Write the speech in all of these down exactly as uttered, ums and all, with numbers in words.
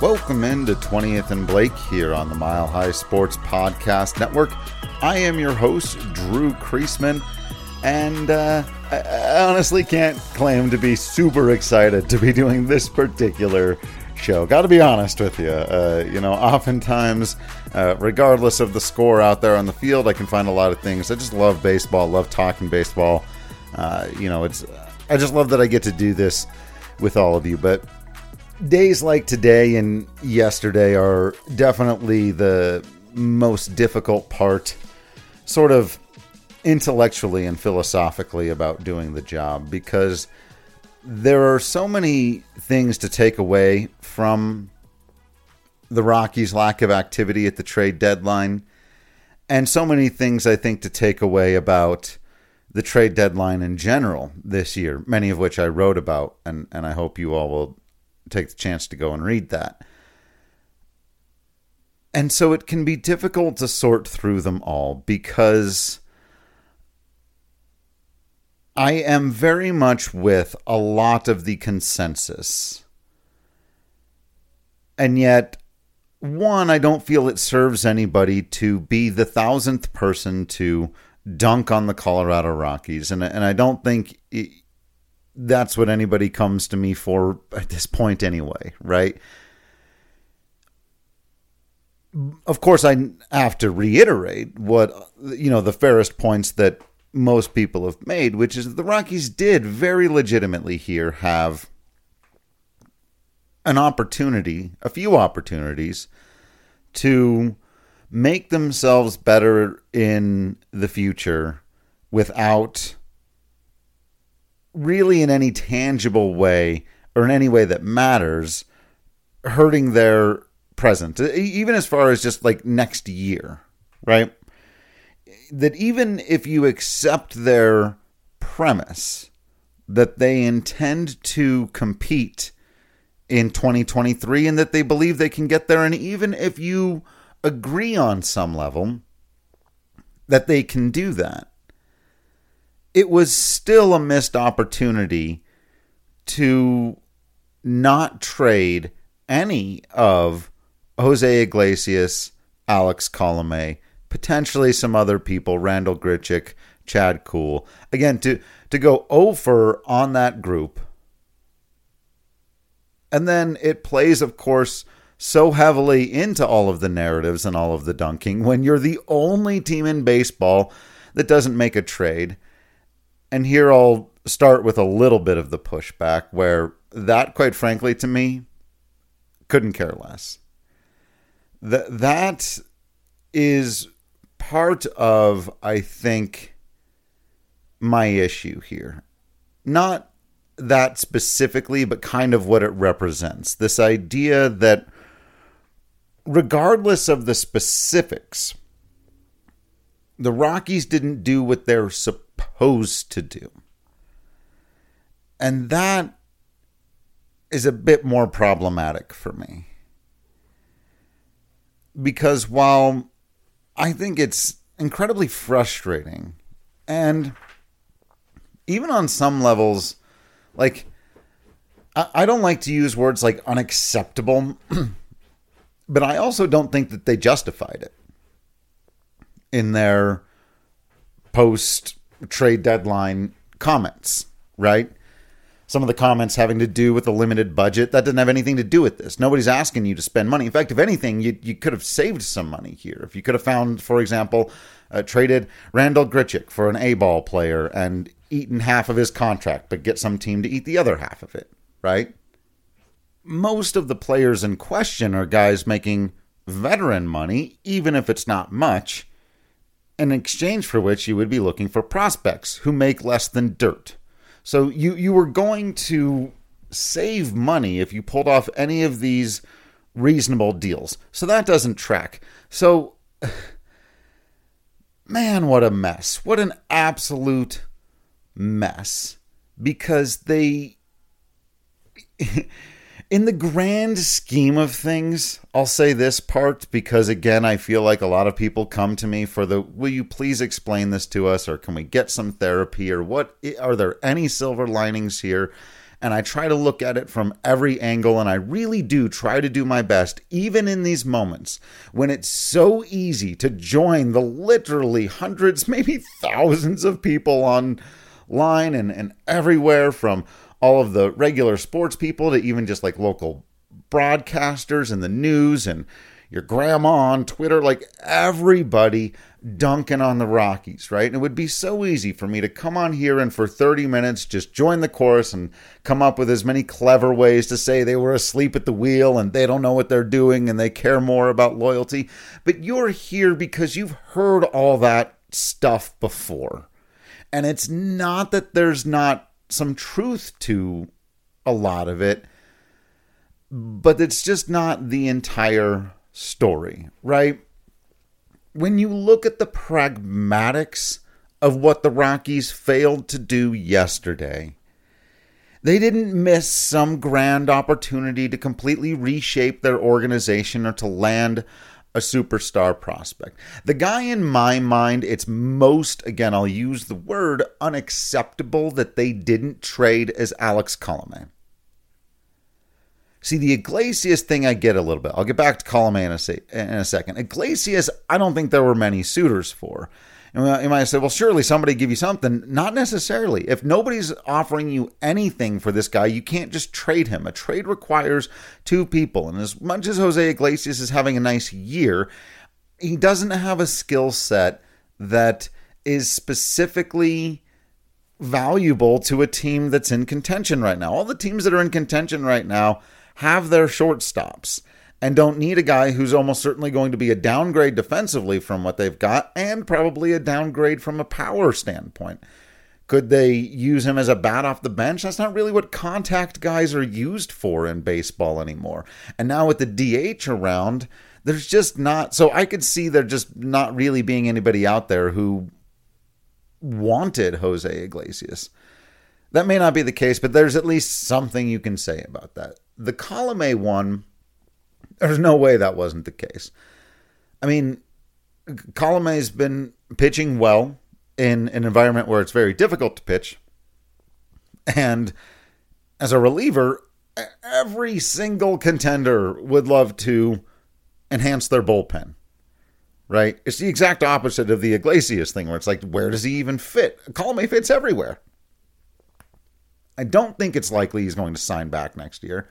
Welcome in to twentieth and Blake here on the Mile High Sports Podcast Network. I am your host, Drew Creeseman, and uh, I, I honestly can't claim to be super excited to be doing this particular show. Got to be honest with you. Uh, you know, oftentimes, uh, regardless of the score out there on the field, I can find a lot of things. I just love baseball, love talking baseball. Uh, you know, it's I just love that I get to do this with all of you, but days like today and yesterday are definitely the most difficult part, sort of intellectually and philosophically, about doing the job, because there are so many things to take away from the Rockies' lack of activity at the trade deadline, and so many things, I think, to take away about the trade deadline in general this year, many of which I wrote about, and, and I hope you all will take the chance to go and read that. And so it can be difficult to sort through them all, because I am very much with a lot of the consensus. And yet, one, I don't feel it serves anybody to be the thousandth person to dunk on the Colorado Rockies. And, and I don't think it, that's what anybody comes to me for at this point anyway, right? Of course, I have to reiterate what, you know, the fairest points that most people have made, which is the Rockies did very legitimately here have an opportunity, a few opportunities, to make themselves better in the future without really in any tangible way or in any way that matters hurting their present, even as far as just like next year, right? That even if you accept their premise that they intend to compete in twenty twenty-three and that they believe they can get there, and even if you agree on some level that they can do that, it was still a missed opportunity to not trade any of Jose Iglesias, Alex Colomé, potentially some other people, Randall Grichuk, Chad Kuhl. Again, to, to go over on that group. And then it plays, of course, so heavily into all of the narratives and all of the dunking when you're the only team in baseball that doesn't make a trade. And here I'll start with a little bit of the pushback, where that, quite frankly, to me, couldn't care less. Th- that is part of, I think, my issue here. Not that specifically, but kind of what it represents. This idea that regardless of the specifics, the Rockies didn't do what they're supposed supposed to do. And that is a bit more problematic for me. Because while I think it's incredibly frustrating, and even on some levels, like, I don't like to use words like unacceptable, but I also don't think that they justified it in their post trade deadline comments, right? Some of the comments having to do with the limited budget, that doesn't have anything to do with this. Nobody's asking you to spend money. In fact, if anything, you, you could have saved some money here. If you could have found, for example, uh, traded Randall Grichuk for an A-ball player and eaten half of his contract, but get some team to eat the other half of it, right? Most of the players in question are guys making veteran money, even if it's not much, in exchange for which you would be looking for prospects who make less than dirt. So you, you were going to save money if you pulled off any of these reasonable deals. So that doesn't track. So, man, what a mess. What an absolute mess. Because they... In the grand scheme of things, I'll say this part because, again, I feel like a lot of people come to me for the, will you please explain this to us, or can we get some therapy, or what, are there any silver linings here? And I try to look at it from every angle, and I really do try to do my best, even in these moments when it's so easy to join the literally hundreds, maybe thousands of people online and, and everywhere, from all of the regular sports people to even just like local broadcasters and the news and your grandma on Twitter, like everybody dunking on the Rockies, right? And it would be so easy for me to come on here and for thirty minutes just join the chorus and come up with as many clever ways to say they were asleep at the wheel and they don't know what they're doing and they care more about loyalty. But you're here because you've heard all that stuff before. And it's not that there's not some truth to a lot of it, but it's just not the entire story, right? When you look at the pragmatics of what the Rockies failed to do yesterday, they didn't miss some grand opportunity to completely reshape their organization or to land a superstar prospect. The guy in my mind, it's most, again, I'll use the word unacceptable that they didn't trade, as Alex Colomé. See, the Iglesias thing I get a little bit. I'll get back to Colomé in a, se- in a second. Iglesias, I don't think there were many suitors for. And you might say, well, surely somebody give you something. Not necessarily. If nobody's offering you anything for this guy, you can't just trade him. A trade requires two people. And as much as Jose Iglesias is having a nice year, he doesn't have a skill set that is specifically valuable to a team that's in contention right now. All the teams that are in contention right now have their shortstops and don't need a guy who's almost certainly going to be a downgrade defensively from what they've got, and probably a downgrade from a power standpoint. Could they use him as a bat off the bench? That's not really what contact guys are used for in baseball anymore. And now with the D H around, there's just not... So I could see there just not really being anybody out there who wanted Jose Iglesias. That may not be the case, but there's at least something you can say about that. The Colomé one, there's no way that wasn't the case. I mean, Colomé's been pitching well in an environment where it's very difficult to pitch. And as a reliever, every single contender would love to enhance their bullpen, right? It's the exact opposite of the Iglesias thing, where it's like, where does he even fit? Colomé fits everywhere. I don't think it's likely he's going to sign back next year.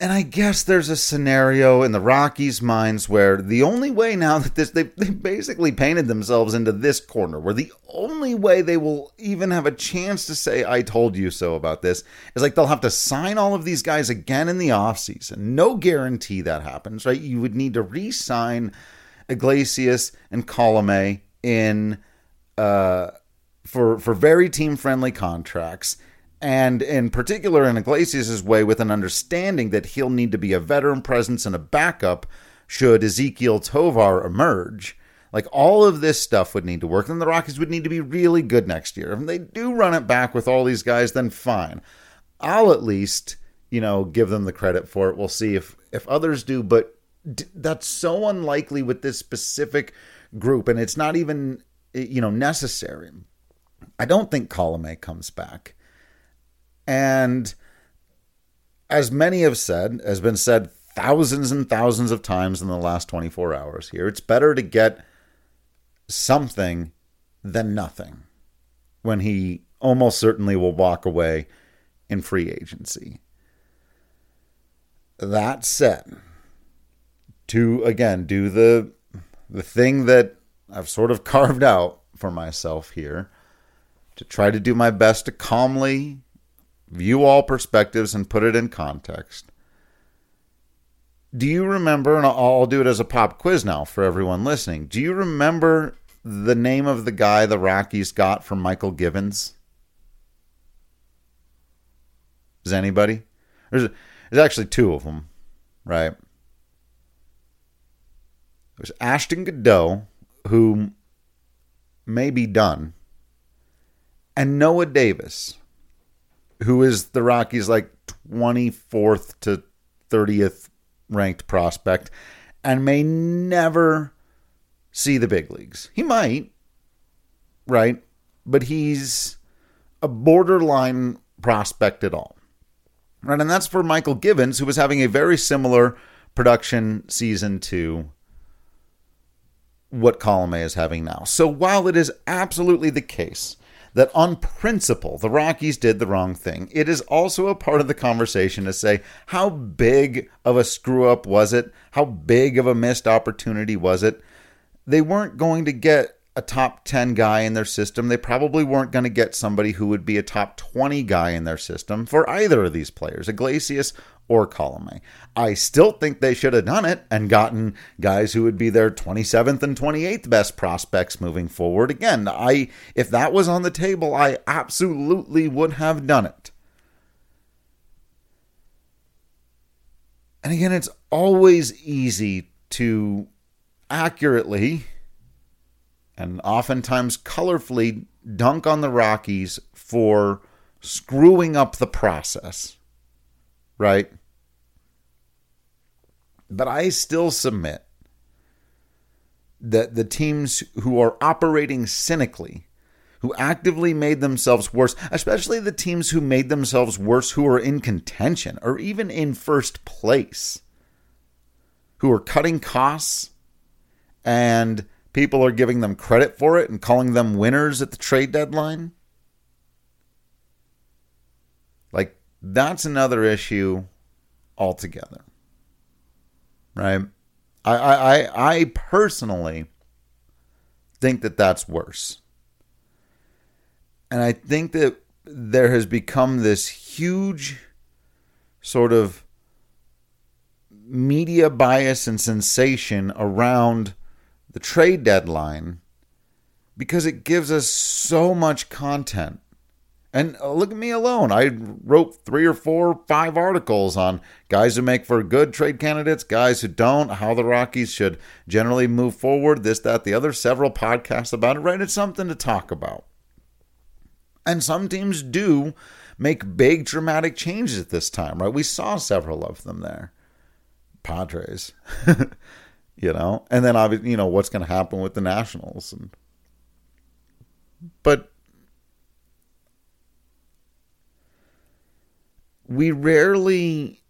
And I guess there's a scenario in the Rockies' minds where the only way now that this, they, they basically painted themselves into this corner, where the only way they will even have a chance to say, I told you so about this, is like they'll have to sign all of these guys again in the offseason. No guarantee that happens, right? You would need to re-sign Iglesias and Colomé in uh, for, for very team-friendly contracts. And in particular, in Iglesias' way, with an understanding that he'll need to be a veteran presence and a backup should Ezekiel Tovar emerge. Like, all of this stuff would need to work. Then the Rockies would need to be really good next year. If they do run it back with all these guys, then fine. I'll at least, you know, give them the credit for it. We'll see if, if others do. But that's so unlikely with this specific group. And it's not even, you know, necessary. I don't think Colomé comes back. And as many have said, has been said thousands and thousands of times in the last twenty-four hours here, it's better to get something than nothing when he almost certainly will walk away in free agency. That said, to, again, do the, the thing that I've sort of carved out for myself here, to try to do my best to calmly view all perspectives and put it in context. Do you remember, and I'll do it as a pop quiz now for everyone listening, do you remember the name of the guy the Rockies got from Mychal Givens? Does anybody? There's, there's actually two of them, right? There's Ashton Godot, who may be done, and Noah Davis, who is the Rockies, like, twenty-fourth to thirtieth ranked prospect and may never see the big leagues. He might, right? But he's a borderline prospect at all. Right, and that's for Mychal Givens, who was having a very similar production season to what Colomé is having now. So while it is absolutely the case that on principle the Rockies did the wrong thing, it is also a part of the conversation to say, how big of a screw-up was it? How big of a missed opportunity was it? They weren't going to get a top ten guy in their system. They probably weren't going to get somebody who would be a top twenty guy in their system for either of these players, Iglesias or Colomé. I still think they should have done it and gotten guys who would be their twenty-seventh and twenty-eighth best prospects moving forward. Again, I if that was on the table, I absolutely would have done it. And again, it's always easy to accurately and oftentimes colorfully dunk on the Rockies for screwing up the process, right? But I still submit that the teams who are operating cynically, who actively made themselves worse, especially the teams who made themselves worse who are in contention or even in first place, who are cutting costs and people are giving them credit for it and calling them winners at the trade deadline. Like, that's another issue altogether, right? I, I, I personally think that that's worse. And I think that there has become this huge sort of media bias and sensation around the trade deadline, because it gives us so much content. And look at me alone. I wrote three or four, five articles on guys who make for good trade candidates, guys who don't, how the Rockies should generally move forward, this, that, the other, several podcasts about it, right? It's something to talk about. And some teams do make big, dramatic changes at this time, right? We saw several of them there. Padres. You know, and then obviously, you know, what's going to happen with the Nationals. And, but we rarely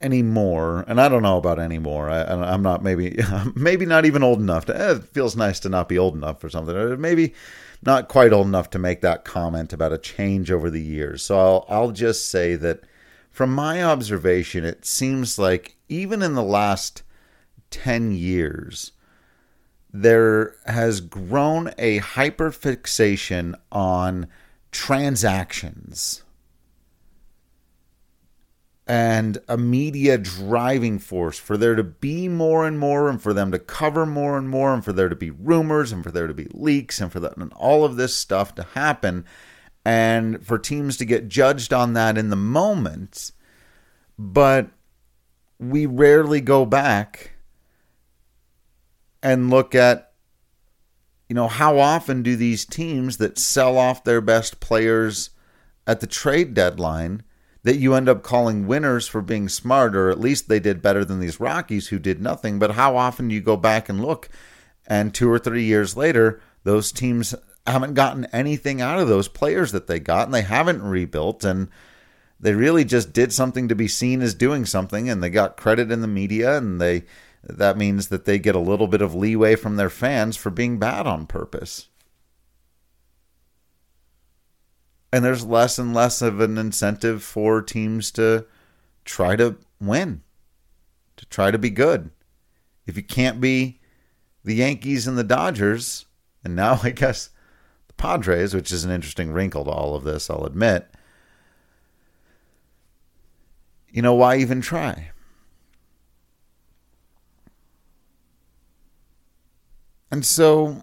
anymore, and I don't know about anymore. I, I'm not maybe, maybe not even old enough to, eh, it feels nice to not be old enough or something. Or maybe not quite old enough to make that comment about a change over the years. So I'll, I'll just say that from my observation, it seems like even in the last ten years, there has grown a hyperfixation on transactions and a media driving force for there to be more and more and for them to cover more and more and for there to be rumors and for there to be leaks and for that and all of this stuff to happen and for teams to get judged on that in the moment. But we rarely go back and look at, you know, how often do these teams that sell off their best players at the trade deadline that you end up calling winners for being smart, or at least they did better than these Rockies who did nothing. But how often do you go back and look and two or three years later, those teams haven't gotten anything out of those players that they got and they haven't rebuilt and they really just did something to be seen as doing something, and they got credit in the media, and they that means that they get a little bit of leeway from their fans for being bad on purpose. And there's less and less of an incentive for teams to try to win, to try to be good. If you can't be the Yankees and the Dodgers, and now I guess the Padres, which is an interesting wrinkle to all of this, I'll admit, you know, why even try? And so,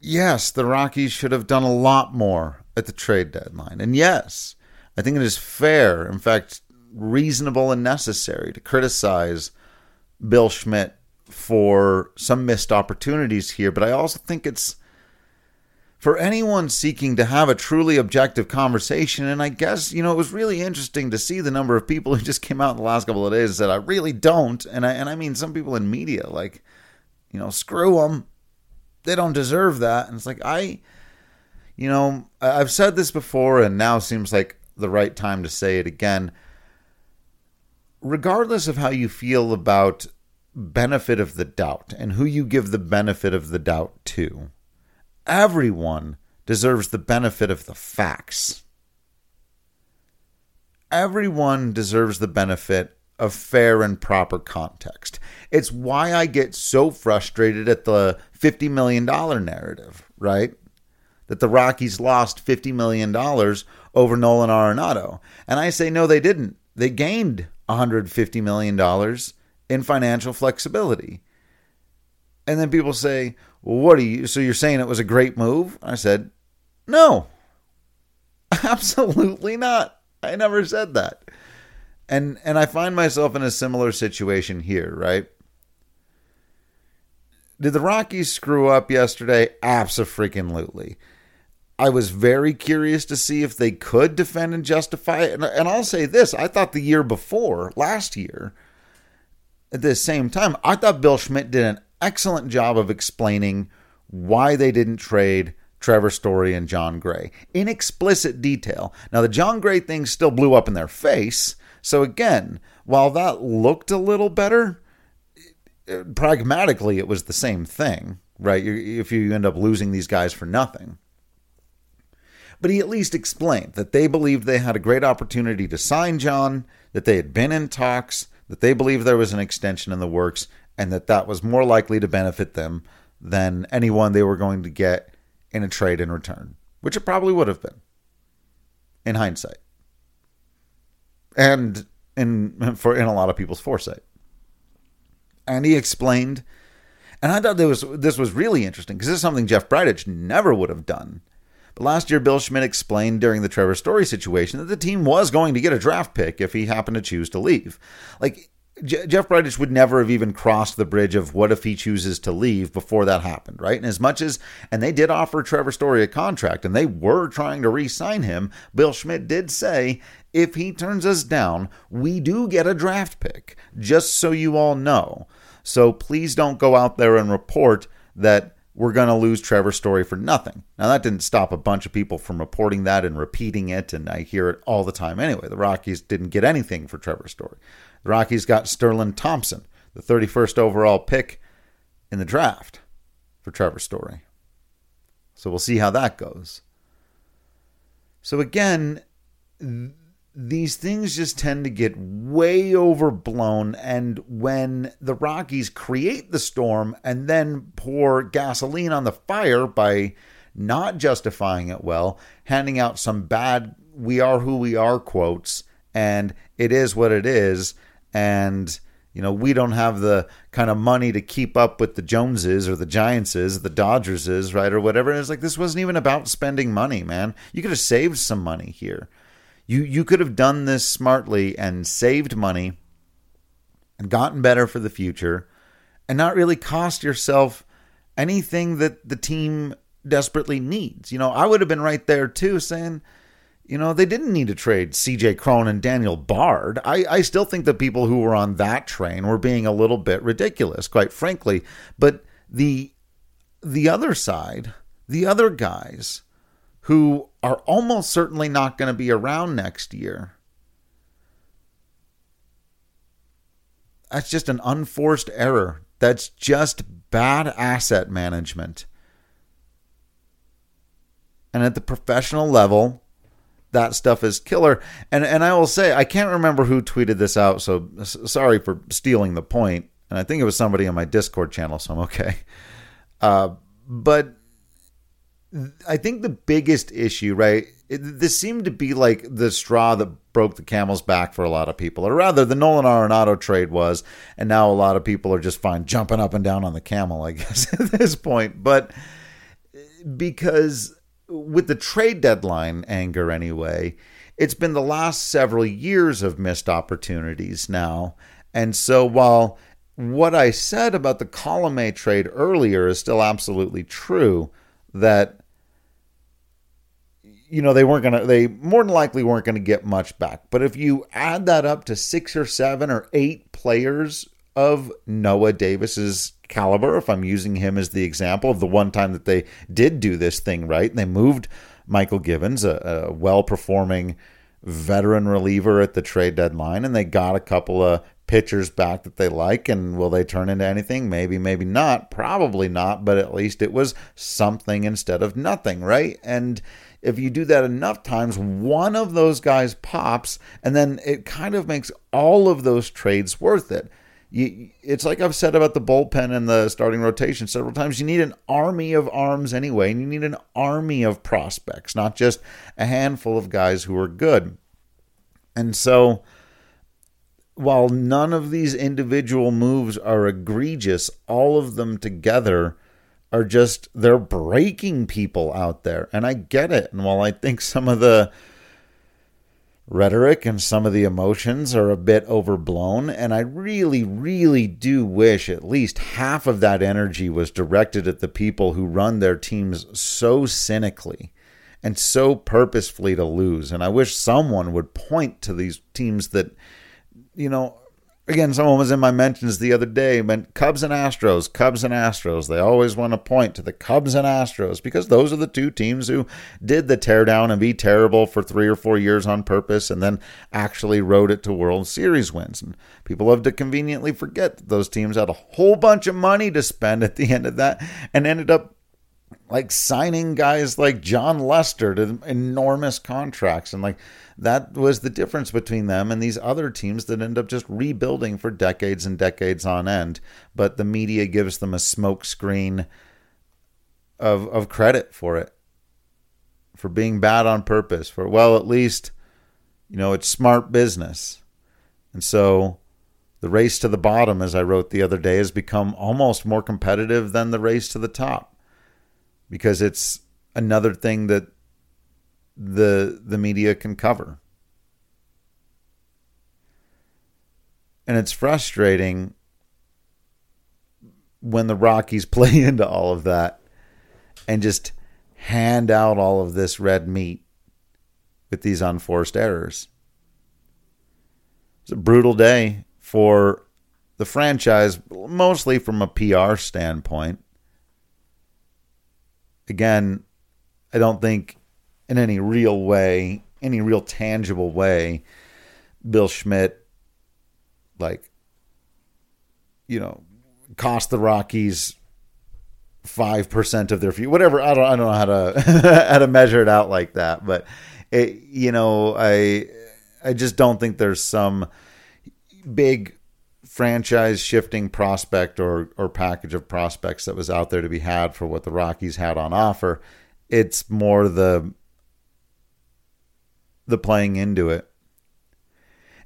yes, the Rockies should have done a lot more at the trade deadline. And yes, I think it is fair, in fact, reasonable and necessary to criticize Bill Schmidt for some missed opportunities here. But I also think it's for anyone seeking to have a truly objective conversation. And I guess, you know, it was really interesting to see the number of people who just came out in the last couple of days and said, I really don't. And I, and I mean, some people in media, like, you know, screw them. They don't deserve that. And it's like, I, you know, I've said this before, and now seems like the right time to say it again. Regardless of how you feel about benefit of the doubt and who you give the benefit of the doubt to, everyone deserves the benefit of the facts. Everyone deserves the benefit of fair and proper context. It's why I get so frustrated at the fifty million dollars narrative, right? That the Rockies lost fifty million dollars over Nolan Arenado. And I say, no, they didn't. They gained one hundred fifty million dollars in financial flexibility. And then people say, well, what are you, so you're saying it was a great move? I said, no, absolutely not. I never said that. And and I find myself in a similar situation here, right? Did the Rockies screw up yesterday? Abso-freaking-lutely. I was very curious to see if they could defend and justify it. And, and I'll say this, I thought the year before, last year, at the same time, I thought Bill Schmidt did an excellent job of explaining why they didn't trade Trevor Story and John Gray in explicit detail. Now, the John Gray thing still blew up in their face. So again, while that looked a little better, it, it, pragmatically, it was the same thing, right? You, if you end up losing these guys for nothing. But he at least explained that they believed they had a great opportunity to sign John, that they had been in talks, that they believed there was an extension in the works, and that that was more likely to benefit them than anyone they were going to get in a trade in return, which it probably would have been in hindsight and in for in a lot of people's foresight. And he explained, and I thought there was, this was really interesting because this is something Jeff Breidich never would have done. But last year, Bill Schmidt explained during the Trevor Story situation that the team was going to get a draft pick if he happened to choose to leave. Like, J- Jeff Breidich would never have even crossed the bridge of what if he chooses to leave before that happened, right? And as much as, and they did offer Trevor Story a contract, and they were trying to re-sign him, Bill Schmidt did say, if he turns us down, we do get a draft pick, just so you all know. So please don't go out there and report that we're going to lose Trevor Story for nothing. Now, that didn't stop a bunch of people from reporting that and repeating it, and I hear it all the time anyway. The Rockies didn't get anything for Trevor Story. The Rockies got Sterling Thompson, the thirty-first overall pick in the draft for Trevor Story. So we'll see how that goes. So again, th- these things just tend to get way overblown, and when the Rockies create the storm and then pour gasoline on the fire by not justifying it well, handing out some bad "we are who we are" quotes, and "it is what it is," and, you know, we don't have the kind of money to keep up with the Joneses or the Giantses, the Dodgerses, right, or whatever. And it's like, this wasn't even about spending money, man. You could have saved some money here. You you could have done this smartly and saved money and gotten better for the future and not really cost yourself anything that the team desperately needs. You know, I would have been right there too saying, you know, they didn't need to trade C J Cron and Daniel Bard. I, I still think the people who were on that train were being a little bit ridiculous, quite frankly. But the the other side, the other guys who are almost certainly not going to be around next year. That's just an unforced error. That's just bad asset management. And at the professional level, that stuff is killer. And and I will say, I can't remember who tweeted this out, so sorry for stealing the point. And I think it was somebody on my Discord channel, so I'm okay. Uh, but... I think the biggest issue, right, it, this seemed to be like the straw that broke the camel's back for a lot of people, or rather the Nolan Arenado trade was, and now a lot of people are just fine jumping up and down on the camel, I guess, at this point. But because with the trade deadline anger anyway, it's been the last several years of missed opportunities now. And so while what I said about the Colomé trade earlier is still absolutely true, that you know, they weren't going to, they more than likely weren't going to get much back. But if you add that up to six or seven or eight players of Noah Davis's caliber, if I'm using him as the example of the one time that they did do this thing right, and they moved Mychal Givens, a, a well-performing veteran reliever at the trade deadline, and they got a couple of pitchers back that they like, and will they turn into anything? Maybe, maybe not. Probably not, but at least it was something instead of nothing, right? And if you do that enough times, one of those guys pops, and then it kind of makes all of those trades worth it. You, it's like I've said about the bullpen and the starting rotation several times. You need an army of arms anyway, and you need an army of prospects, not just a handful of guys who are good. And so while none of these individual moves are egregious, all of them together are just, they're breaking people out there. And I get it. And while I think some of the rhetoric and some of the emotions are a bit overblown, and I really, really do wish at least half of that energy was directed at the people who run their teams so cynically and so purposefully to lose. And I wish someone would point to these teams that, you know, again, someone was in my mentions the other day, but Cubs and Astros, Cubs and Astros. They always want to point to the Cubs and Astros because those are the two teams who did the teardown and be terrible for three or four years on purpose and then actually rode it to World Series wins. And people love to conveniently forget that those teams had a whole bunch of money to spend at the end of that and ended up like signing guys like John Lester to enormous contracts, and like that was the difference between them and these other teams that end up just rebuilding for decades and decades on end. But the media gives them a smokescreen of of credit for it, for being bad on purpose. For, well, at least, you know, it's smart business. And so the race to the bottom, as I wrote the other day, has become almost more competitive than the race to the top, because it's another thing that the the media can cover. And it's frustrating when the Rockies play into all of that and just hand out all of this red meat with these unforced errors. It's a brutal day for the franchise, mostly from a P R standpoint. Again, I don't think in any real way, any real tangible way, Bill Schmidt, like, you know, cost the Rockies five percent of their fee, whatever. I don't, I don't know how to how to measure it out like that, but it, you know, I, I just don't think there's some big franchise shifting prospect or or package of prospects that was out there to be had for what the Rockies had on offer. It's more the the playing into it.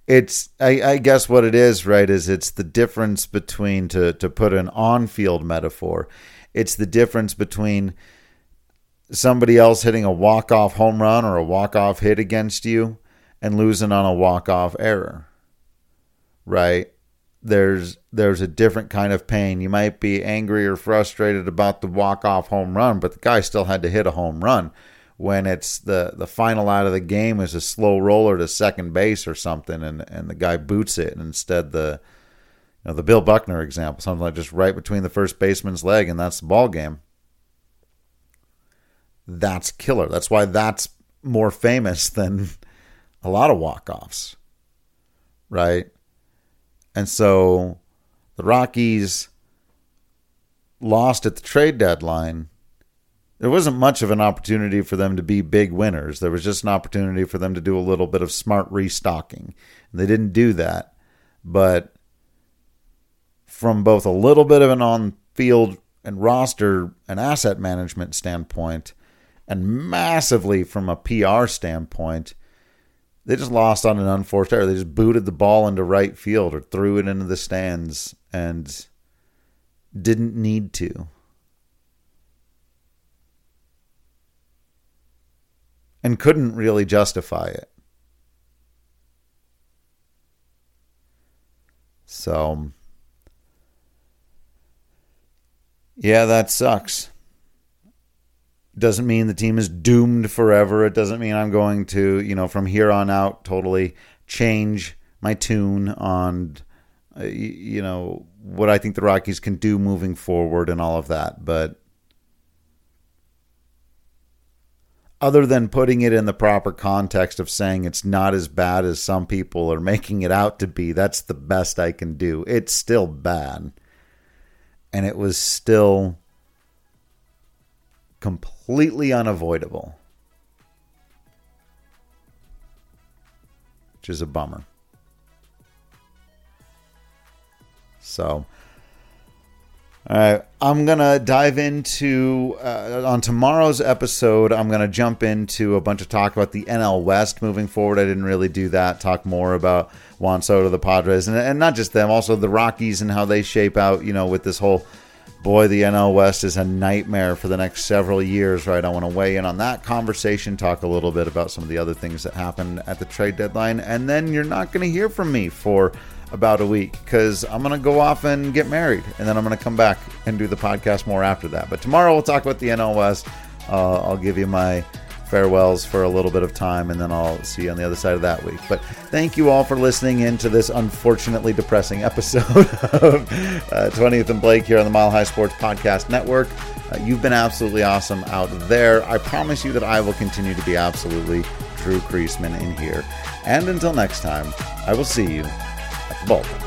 It's I, I guess what it is, right, is it's the difference between, to to put an on-field metaphor, it's the difference between somebody else hitting a walk-off home run or a walk-off hit against you and losing on a walk-off error, right? There's there's a different kind of pain. You might be angry or frustrated about the walk-off home run, but the guy still had to hit a home run. When it's the, the final out of the game is a slow roller to second base or something, and, and the guy boots it, and instead the you know, the Bill Buckner example, something like just right between the first baseman's leg, and that's the ball game. That's killer. That's why that's more famous than a lot of walk-offs, right? And so the Rockies lost at the trade deadline. There wasn't much of an opportunity for them to be big winners. There was just an opportunity for them to do a little bit of smart restocking. And they didn't do that. But from both a little bit of an on-field and roster and asset management standpoint, and massively from a P R standpoint, they just lost on an unforced error. They just booted the ball into right field or threw it into the stands and didn't need to. And couldn't really justify it. So, yeah, that sucks. doesn't mean the team is doomed forever. It doesn't mean I'm going to, you know, from here on out, totally change my tune on, uh, you know, what I think the Rockies can do moving forward and all of that. But other than putting it in the proper context of saying it's not as bad as some people are making it out to be, that's the best I can do. It's still bad. And it was still completely unavoidable, which is a bummer. So, all right, I'm going to dive into, uh, on tomorrow's episode, I'm going to jump into a bunch of talk about the N L West moving forward. I didn't really do that. Talk more about Juan Soto, the Padres, and, and not just them, also the Rockies and how they shape out, you know, with this whole, boy, the N L West is a nightmare for the next several years, right? I want to weigh in on that conversation, talk a little bit about some of the other things that happened at the trade deadline, and then you're not going to hear from me for about a week because I'm going to go off and get married, and then I'm going to come back and do the podcast more after that. But tomorrow we'll talk about the N L West. Uh, I'll give you my farewells for a little bit of time, and then I'll see you on the other side of that week. But thank you all for listening in to this unfortunately depressing episode of uh, twentieth and Blake here on the Mile High Sports Podcast Network. Uh, you've been absolutely awesome out there. I promise you that I will continue to be absolutely Drew Creeseman in here. And until next time, I will see you at the ballpark.